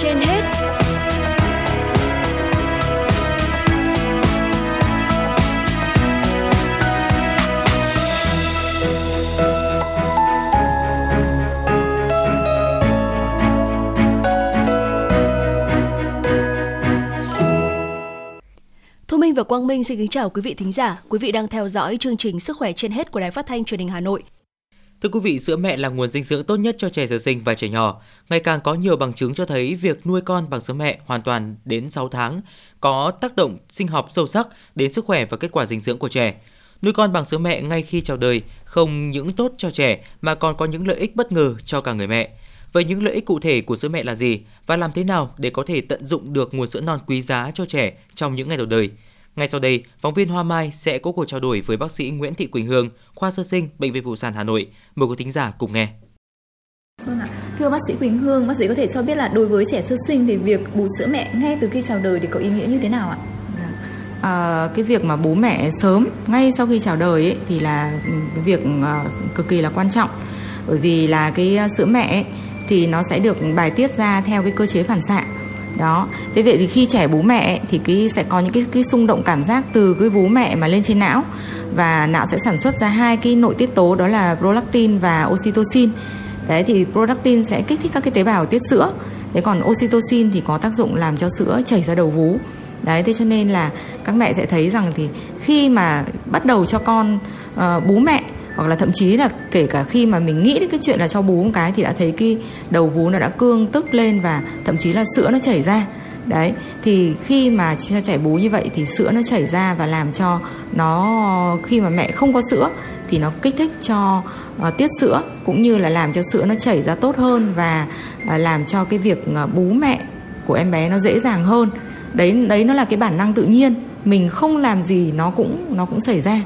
trên hết. Thu Minh và Quang Minh xin kính chào quý vị thính giả. Quý vị đang theo dõi chương trình Sức khỏe trên hết của Đài Phát thanh Truyền hình Hà Nội. Thưa quý vị, sữa mẹ là nguồn dinh dưỡng tốt nhất cho trẻ sơ sinh và trẻ nhỏ. Ngày càng có nhiều bằng chứng cho thấy việc nuôi con bằng sữa mẹ hoàn toàn đến 6 tháng có tác động sinh học sâu sắc đến sức khỏe và kết quả dinh dưỡng của trẻ. Nuôi con bằng sữa mẹ ngay khi chào đời không những tốt cho trẻ mà còn có những lợi ích bất ngờ cho cả người mẹ. Vậy những lợi ích cụ thể của sữa mẹ là gì và làm thế nào để có thể tận dụng được nguồn sữa non quý giá cho trẻ trong những ngày đầu đời? Ngay sau đây, phóng viên Hoa Mai sẽ có cuộc trao đổi với bác sĩ Nguyễn Thị Quỳnh Hương, khoa sơ sinh, Bệnh viện Phụ sản Hà Nội. Mời quý thính giả cùng nghe. Thưa bác sĩ Quỳnh Hương, bác sĩ có thể cho biết là đối với trẻ sơ sinh thì việc bú sữa mẹ ngay từ khi chào đời thì có ý nghĩa như thế nào ạ? Cái việc mà bú mẹ sớm ngay sau khi chào đời ấy, thì là việc cực kỳ là quan trọng, bởi vì là cái sữa mẹ ấy, thì nó sẽ được bài tiết ra theo cái cơ chế phản xạ. Đó, thế vậy thì khi trẻ bú mẹ thì sẽ có những cái xung động cảm giác từ cái vú mẹ mà lên trên não, và não sẽ sản xuất ra hai cái nội tiết tố, đó là prolactin và oxytocin. Đấy, thì prolactin sẽ kích thích các cái tế bào tiết sữa, thế còn oxytocin thì có tác dụng làm cho sữa chảy ra đầu vú. Đấy, thế cho nên là các mẹ sẽ thấy rằng thì khi mà bắt đầu cho con bú mẹ, hoặc là thậm chí là kể cả khi mà mình nghĩ đến cái chuyện là cho bú một cái thì đã thấy cái đầu vú nó đã cương tức lên và thậm chí là sữa nó chảy ra. Đấy, thì khi mà cho trẻ bú như vậy thì sữa nó chảy ra và làm cho nó, khi mà mẹ không có sữa thì nó kích thích cho tiết sữa, cũng như là làm cho sữa nó chảy ra tốt hơn và làm cho cái việc bú mẹ của em bé nó dễ dàng hơn. Đấy nó là cái bản năng tự nhiên, mình không làm gì nó cũng xảy ra.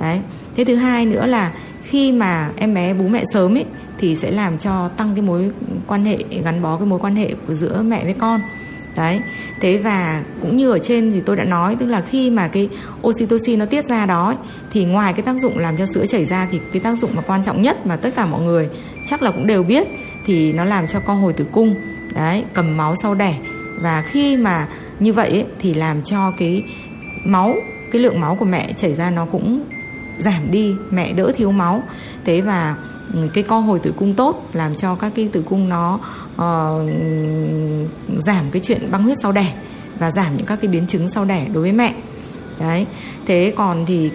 Đấy. Thế thứ hai nữa là khi mà em bé bú mẹ sớm ấy thì sẽ làm cho tăng cái mối quan hệ, gắn bó cái mối quan hệ của giữa mẹ với con. Đấy. Thế và cũng như ở trên thì tôi đã nói, tức là khi mà cái oxytocin nó tiết ra đó ấy, thì ngoài cái tác dụng làm cho sữa chảy ra thì cái tác dụng mà quan trọng nhất mà tất cả mọi người chắc là cũng đều biết thì nó làm cho con hồi tử cung. Đấy, cầm máu sau đẻ, và khi mà như vậy ấy, thì làm cho cái lượng máu của mẹ chảy ra nó cũng giảm đi, mẹ đỡ thiếu máu. Thế và cái co hồi tử cung tốt, làm cho các cái tử cung nó giảm cái chuyện băng huyết sau đẻ và giảm những các cái biến chứng sau đẻ đối với mẹ. Đấy. Thế còn thì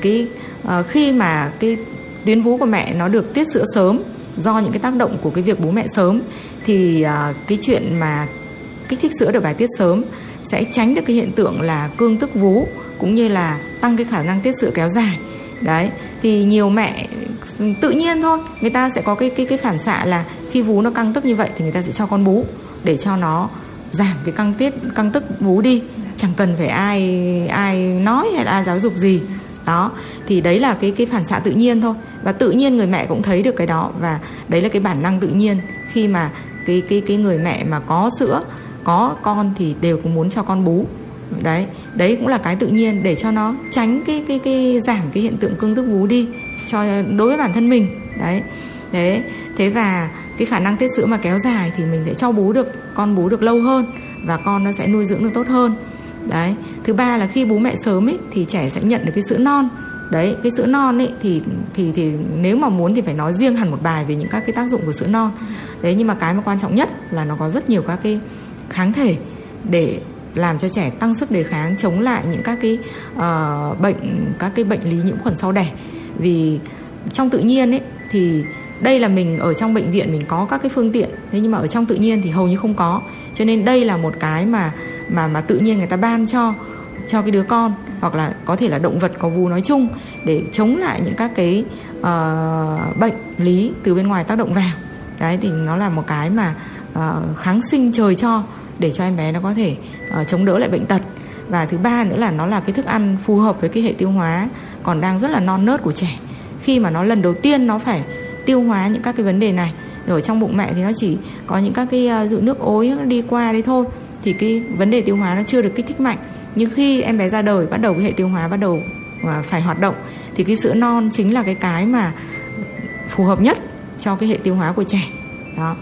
khi mà cái tuyến vú của mẹ nó được tiết sữa sớm do những cái tác động của cái việc bú mẹ sớm, thì cái chuyện mà kích thích sữa được bài tiết sớm sẽ tránh được cái hiện tượng là cương tức vú, cũng như là tăng cái khả năng tiết sữa kéo dài. Đấy, thì nhiều mẹ tự nhiên thôi, người ta sẽ có cái phản xạ là khi vú nó căng tức như vậy thì người ta sẽ cho con bú để cho nó giảm cái căng tức vú đi, chẳng cần phải ai nói hay ai giáo dục gì. Đó, thì đấy là cái phản xạ tự nhiên thôi, và tự nhiên người mẹ cũng thấy được cái đó, và đấy là cái bản năng tự nhiên khi mà cái người mẹ mà có sữa, có con thì đều cũng muốn cho con bú. Đấy cũng là cái tự nhiên để cho nó tránh cái giảm cái hiện tượng cương tức vú đi cho đối với bản thân mình. Đấy. Thế và cái khả năng tiết sữa mà kéo dài thì mình sẽ cho bú được, con bú được lâu hơn và con nó sẽ nuôi dưỡng được tốt hơn. Đấy. Thứ ba là khi bú mẹ sớm ấy thì trẻ sẽ nhận được cái sữa non. Đấy, cái sữa non ấy thì nếu mà muốn thì phải nói riêng hẳn một bài về những các cái tác dụng của sữa non. Đấy, nhưng mà cái mà quan trọng nhất là nó có rất nhiều các cái kháng thể để làm cho trẻ tăng sức đề kháng chống lại những các cái bệnh lý nhiễm khuẩn sau đẻ. Vì trong tự nhiên ấy thì đây là mình ở trong bệnh viện mình có các cái phương tiện, thế nhưng mà ở trong tự nhiên thì hầu như không có. Cho nên đây là một cái mà tự nhiên người ta ban cho cái đứa con, hoặc là có thể là động vật có vú nói chung, để chống lại những các cái bệnh lý từ bên ngoài tác động vào. Đấy, thì nó là một cái mà kháng sinh trời cho, để cho em bé nó có thể chống đỡ lại bệnh tật. Và thứ ba nữa là nó là cái thức ăn phù hợp với cái hệ tiêu hóa còn đang rất là non nớt của trẻ. Khi mà nó lần đầu tiên nó phải tiêu hóa những các cái vấn đề này, rồi trong bụng mẹ thì nó chỉ có những các cái dụ nước ối đi qua đấy thôi, thì cái vấn đề tiêu hóa nó chưa được kích thích mạnh. Nhưng khi em bé ra đời, bắt đầu cái hệ tiêu hóa bắt đầu phải hoạt động, thì cái sữa non chính là cái mà phù hợp nhất cho cái hệ tiêu hóa của trẻ. Đó.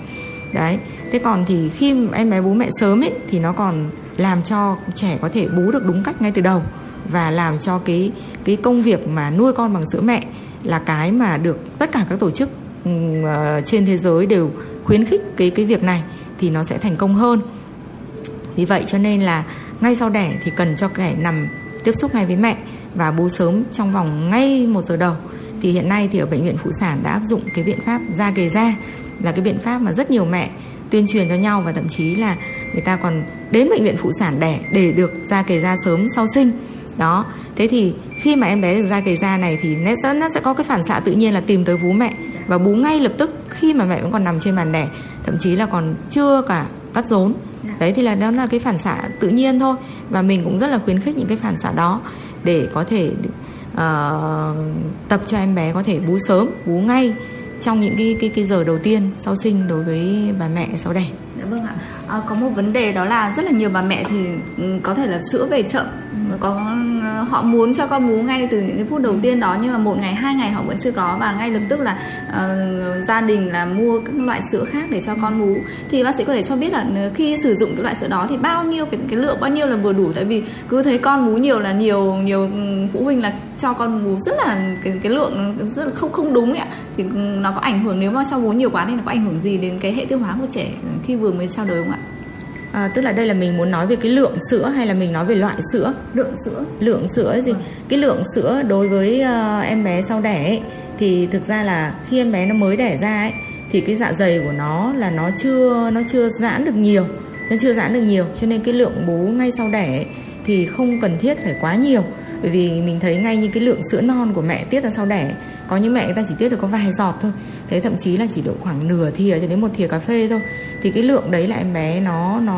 đấy. Thế còn thì khi em bé bú mẹ sớm ấy thì nó còn làm cho trẻ có thể bú được đúng cách ngay từ đầu, và làm cho cái công việc mà nuôi con bằng sữa mẹ là cái mà được tất cả các tổ chức trên thế giới đều khuyến khích cái việc này thì nó sẽ thành công hơn. Vì vậy cho nên là ngay sau đẻ thì cần cho trẻ nằm tiếp xúc ngay với mẹ và bú sớm trong vòng ngay 1 giờ đầu. Thì hiện nay thì ở Bệnh viện Phụ sản đã áp dụng cái biện pháp da kề da, là cái biện pháp mà rất nhiều mẹ tuyên truyền cho nhau, và thậm chí là người ta còn đến Bệnh viện Phụ sản đẻ để được da kề da sớm sau sinh. Đó, thế thì khi mà em bé được da kề da này thì nó sẽ có cái phản xạ tự nhiên là tìm tới vú mẹ và bú ngay lập tức khi mà mẹ vẫn còn nằm trên bàn đẻ, thậm chí là còn chưa cả cắt rốn. Đấy thì là đó là cái phản xạ tự nhiên thôi, và mình cũng rất là khuyến khích những cái phản xạ đó để có thể tập cho em bé có thể bú sớm, bú ngay trong những cái giờ đầu tiên sau sinh đối với bà mẹ sau đẻ. Dạ vâng ạ. Có một vấn đề đó là rất là nhiều bà mẹ thì có thể là sữa về chậm, họ muốn cho con bú ngay từ những cái phút đầu tiên đó, nhưng mà 1 ngày 2 ngày họ vẫn chưa có, và ngay lập tức là gia đình là mua các loại sữa khác để cho con bú. Thì bác sĩ có thể cho biết là khi sử dụng cái loại sữa đó thì bao nhiêu cái lượng bao nhiêu là vừa đủ, tại vì cứ thấy con bú nhiều là nhiều phụ huynh là cho con bú rất là cái lượng rất là không đúng ấy ạ. Thì nó có ảnh hưởng, nếu mà cho bú nhiều quá thì nó có ảnh hưởng gì đến cái hệ tiêu hóa của trẻ khi vừa mới trao đời không ạ? Tức là đây là mình muốn nói về cái lượng sữa hay là mình nói về loại sữa? Lượng sữa gì? Cái lượng sữa đối với em bé sau đẻ ấy, thì thực ra là khi em bé nó mới đẻ ra ấy, thì cái dạ dày của nó là nó chưa giãn được nhiều, cho nên cái lượng bú ngay sau đẻ ấy, thì không cần thiết phải quá nhiều. Bởi vì mình thấy ngay những cái lượng sữa non của mẹ tiết ra sau đẻ, có những mẹ người ta chỉ tiết được có vài giọt thôi, thế thậm chí là chỉ độ khoảng nửa thìa cho đến 1 thìa cà phê thôi, thì cái lượng đấy là em bé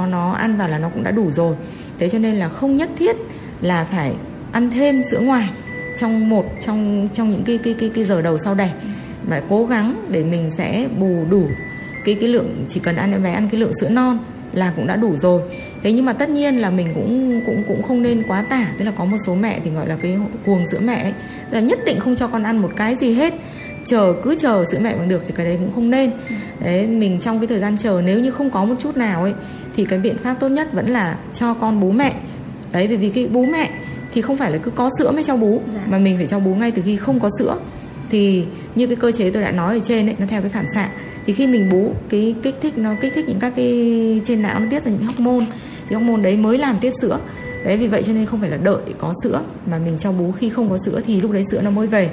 nó ăn vào là nó cũng đã đủ rồi. Thế cho nên là không nhất thiết là phải ăn thêm sữa ngoài trong những cái giờ đầu sau đẻ, mà cố gắng để mình sẽ bù đủ cái lượng, chỉ cần em bé ăn cái lượng sữa non là cũng đã đủ rồi. Thế nhưng mà tất nhiên là mình cũng không nên quá tả, tức là có một số mẹ thì gọi là cái cuồng sữa mẹ ấy, là nhất định không cho con ăn một cái gì hết, cứ chờ sữa mẹ bằng được, thì cái đấy cũng không nên. Đấy, mình trong cái thời gian chờ nếu như không có một chút nào ấy thì cái biện pháp tốt nhất vẫn là cho con bú mẹ. Đấy, bởi vì cái bú mẹ thì không phải là cứ có sữa mới cho bú, mà mình phải cho bú ngay từ khi không có sữa. Thì như cái cơ chế tôi đã nói ở trên ấy, nó theo cái phản xạ. Thì khi mình bú, cái kích thích những các cái trên não nó tiết ra những hormone, thì hormone đấy mới làm tiết sữa. Đấy, vì vậy cho nên không phải là đợi có sữa mà mình cho bú, khi không có sữa thì lúc đấy sữa nó mới về.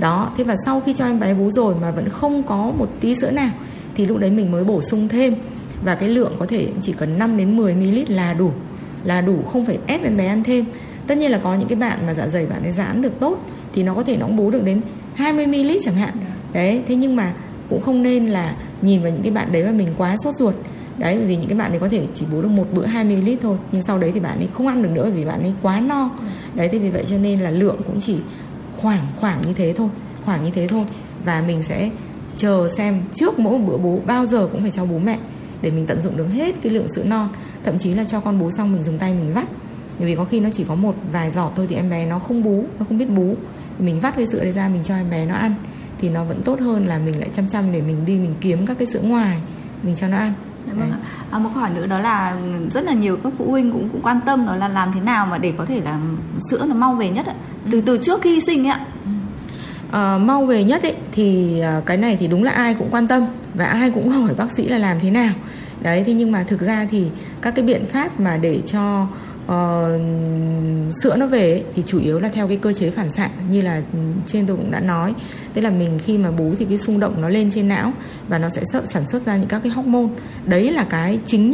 Đó, thế và sau khi cho em bé bú rồi mà vẫn không có một tí sữa nào thì lúc đấy mình mới bổ sung thêm, và cái lượng có thể chỉ cần 5 đến 10 ml là đủ, không phải ép em bé ăn thêm. Tất nhiên là có những cái bạn mà dạ dày bạn ấy giãn được tốt thì nó có thể nó cũng bú được đến 20 ml chẳng hạn. Đấy, thế nhưng mà cũng không nên là nhìn vào những cái bạn đấy mà mình quá sốt ruột. Đấy, bởi vì những cái bạn ấy có thể chỉ bú được 1 bữa 2 ml thôi, nhưng sau đấy thì bạn ấy không ăn được nữa bởi vì bạn ấy quá no. Đấy, thế vì vậy cho nên là lượng cũng chỉ khoảng như thế thôi, và mình sẽ chờ xem trước mỗi bữa bú bao giờ cũng phải cho bú mẹ để mình tận dụng được hết cái lượng sữa non. Thậm chí là cho con bú xong mình dùng tay mình vắt, bởi vì có khi nó chỉ có một vài giọt thôi thì em bé nó không bú, nó không biết bú, mình vắt cái sữa đấy ra mình cho em bé nó ăn thì nó vẫn tốt hơn là mình lại chăm để mình đi mình kiếm các cái sữa ngoài mình cho nó ăn. Vâng ạ. Một hỏi nữa đó là rất là nhiều các phụ huynh cũng quan tâm, đó là làm thế nào mà để có thể là sữa nó mau về nhất ạ, từ trước khi sinh ạ. Mau về nhất ấy, thì cái này thì đúng là ai cũng quan tâm và ai cũng hỏi bác sĩ là làm thế nào. Đấy, thế nhưng mà thực ra thì các cái biện pháp mà để cho sữa nó về ấy, thì chủ yếu là theo cái cơ chế phản xạ như là trên tôi cũng đã nói. Tức là mình khi mà bú thì cái xung động nó lên trên não và nó sẽ sản xuất ra những các cái hormone. Đấy là cái chính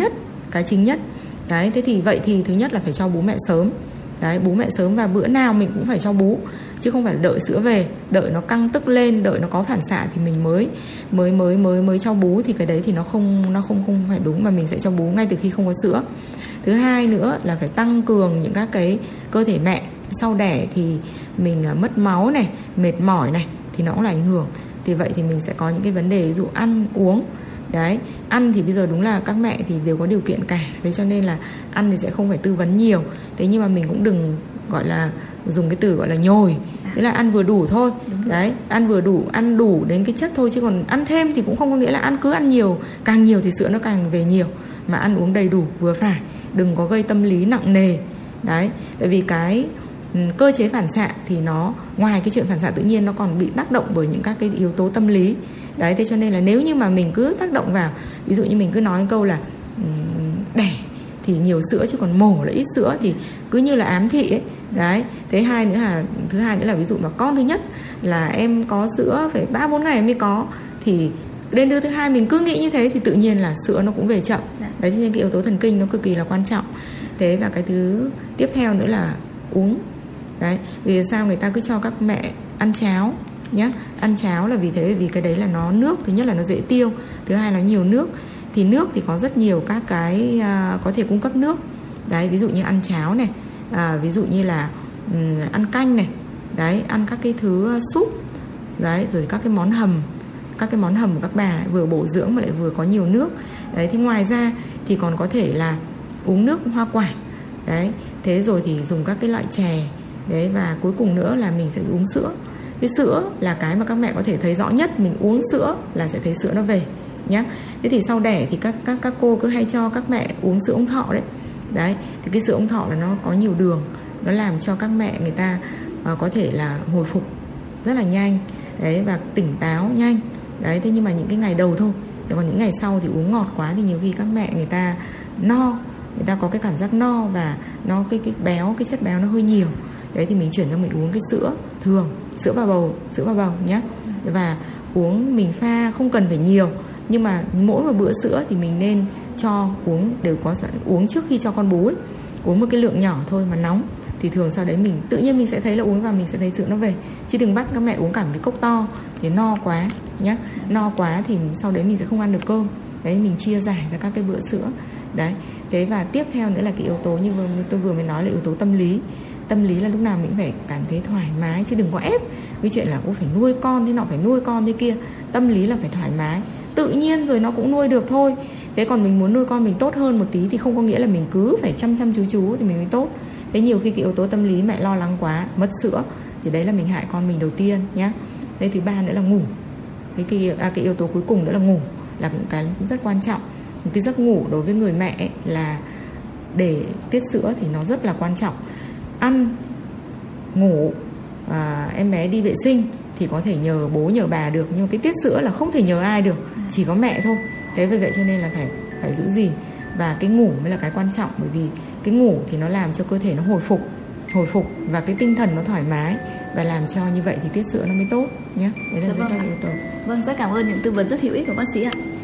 nhất. Đấy, thế thì vậy thì thứ nhất là phải cho bú mẹ sớm. Đấy, bú mẹ sớm và bữa nào mình cũng phải cho bú, chứ không phải đợi sữa về, đợi nó căng tức lên, đợi nó có phản xạ thì mình mới cho bú, thì cái đấy thì nó không phải đúng, mà mình sẽ cho bú ngay từ khi không có sữa. Thứ hai nữa là phải tăng cường những các cái cơ thể mẹ sau đẻ, thì mình mất máu này, mệt mỏi này thì nó cũng là ảnh hưởng. Thì vậy thì mình sẽ có những cái vấn đề ví dụ ăn uống. Đấy, ăn thì bây giờ đúng là các mẹ thì đều có điều kiện cả, thế cho nên là ăn thì sẽ không phải tư vấn nhiều. Thế nhưng mà mình cũng đừng gọi là dùng cái từ gọi là nhồi. Tức là ăn vừa đủ thôi. Đấy, ăn đủ đến cái chất thôi, chứ còn ăn thêm thì cũng không có nghĩa là ăn cứ ăn nhiều, càng nhiều thì sữa nó càng về nhiều, mà ăn uống đầy đủ vừa phải, đừng có gây tâm lý nặng nề. Đấy, tại vì cái cơ chế phản xạ thì nó ngoài cái chuyện phản xạ tự nhiên nó còn bị tác động bởi những các cái yếu tố tâm lý. Đấy, thế cho nên là nếu như mà mình cứ tác động vào, ví dụ như mình cứ nói câu là đẻ thì nhiều sữa chứ còn mổ là ít sữa, thì cứ như là ám thị ấy. Đấy, thứ hai nữa là ví dụ mà con thứ nhất là em có sữa phải 3-4 ngày mới có, thì đến đứa thứ hai mình cứ nghĩ như thế thì tự nhiên là sữa nó cũng về chậm. Đấy, cho nên cái yếu tố thần kinh nó cực kỳ là quan trọng. Thế và cái thứ tiếp theo nữa là uống. Đấy, vì sao người ta cứ cho các mẹ ăn cháo nhá, ăn cháo là vì thế, vì cái đấy là nó nước, thứ nhất là nó dễ tiêu, thứ hai là nhiều nước. Thì nước thì có rất nhiều các cái có thể cung cấp nước. Đấy, ví dụ như ăn cháo này, ví dụ như là ăn canh này, đấy, ăn các cái thứ súp, đấy, rồi các cái món hầm, của các bà vừa bổ dưỡng mà lại vừa có nhiều nước. Đấy, thì ngoài ra thì còn có thể là uống nước hoa quả. Đấy, thế rồi thì dùng các cái loại chè. Đấy, và cuối cùng nữa là mình sẽ uống sữa. Cái sữa là cái mà các mẹ có thể thấy rõ nhất, mình uống sữa là sẽ thấy sữa nó về nhá. Thế thì sau đẻ thì các cô cứ hay cho các mẹ uống sữa ông thọ đấy. Đấy, thì cái sữa ông thọ là nó có nhiều đường, nó làm cho các mẹ người ta có thể là hồi phục rất là nhanh, đấy, và tỉnh táo nhanh. Đấy, thế nhưng mà những cái ngày đầu thôi. Còn những ngày sau thì uống ngọt quá thì nhiều khi các mẹ người ta no, người ta có cái cảm giác no và nó cái béo, cái chất béo nó hơi nhiều. Đấy, thì mình chuyển sang mình uống cái sữa thường, sữa bà bầu nhé. Và uống mình pha không cần phải nhiều, nhưng mà mỗi một bữa sữa thì mình nên cho uống đều có sẵn, uống trước khi cho con bú ấy, uống một cái lượng nhỏ thôi mà nóng thì thường sau đấy mình tự nhiên mình sẽ thấy là uống vào mình sẽ thấy sữa nó về, chứ đừng bắt các mẹ uống cả một cái cốc to thì no quá nhé. No quá thì sau đấy mình sẽ không ăn được cơm. Đấy, mình chia giải ra các cái bữa sữa. Đấy, thế và tiếp theo nữa là cái yếu tố như tôi vừa mới nói là yếu tố tâm lý. Tâm lý là lúc nào mình phải cảm thấy thoải mái, chứ đừng có ép cái chuyện là cũng phải nuôi con thế nọ, phải nuôi con thế kia. Tâm lý là phải thoải mái, tự nhiên rồi nó cũng nuôi được thôi. Thế còn mình muốn nuôi con mình tốt hơn một tí thì không có nghĩa là mình cứ phải chăm chú thì mình mới tốt. Thế nhiều khi cái yếu tố tâm lý mẹ lo lắng quá, mất sữa thì đấy là mình hại con mình đầu tiên nhá. Thế thứ ba nữa là ngủ. Cái yếu tố cuối cùng nữa là ngủ, là cũng cái rất quan trọng. Cái giấc ngủ đối với người mẹ ấy, là để tiết sữa thì nó rất là quan trọng. Ăn, ngủ, em bé đi vệ sinh thì có thể nhờ bố nhờ bà được, nhưng mà cái tiết sữa là không thể nhờ ai được, chỉ có mẹ thôi. Thế vì vậy cho nên là phải giữ gìn, và cái ngủ mới là cái quan trọng, bởi vì cái ngủ thì nó làm cho cơ thể nó hồi phục và cái tinh thần nó thoải mái, và làm cho như vậy thì tiết sữa nó mới tốt nhé. Đấy là các yếu tố. Vâng, rất cảm ơn những tư vấn rất hữu ích của bác sĩ ạ.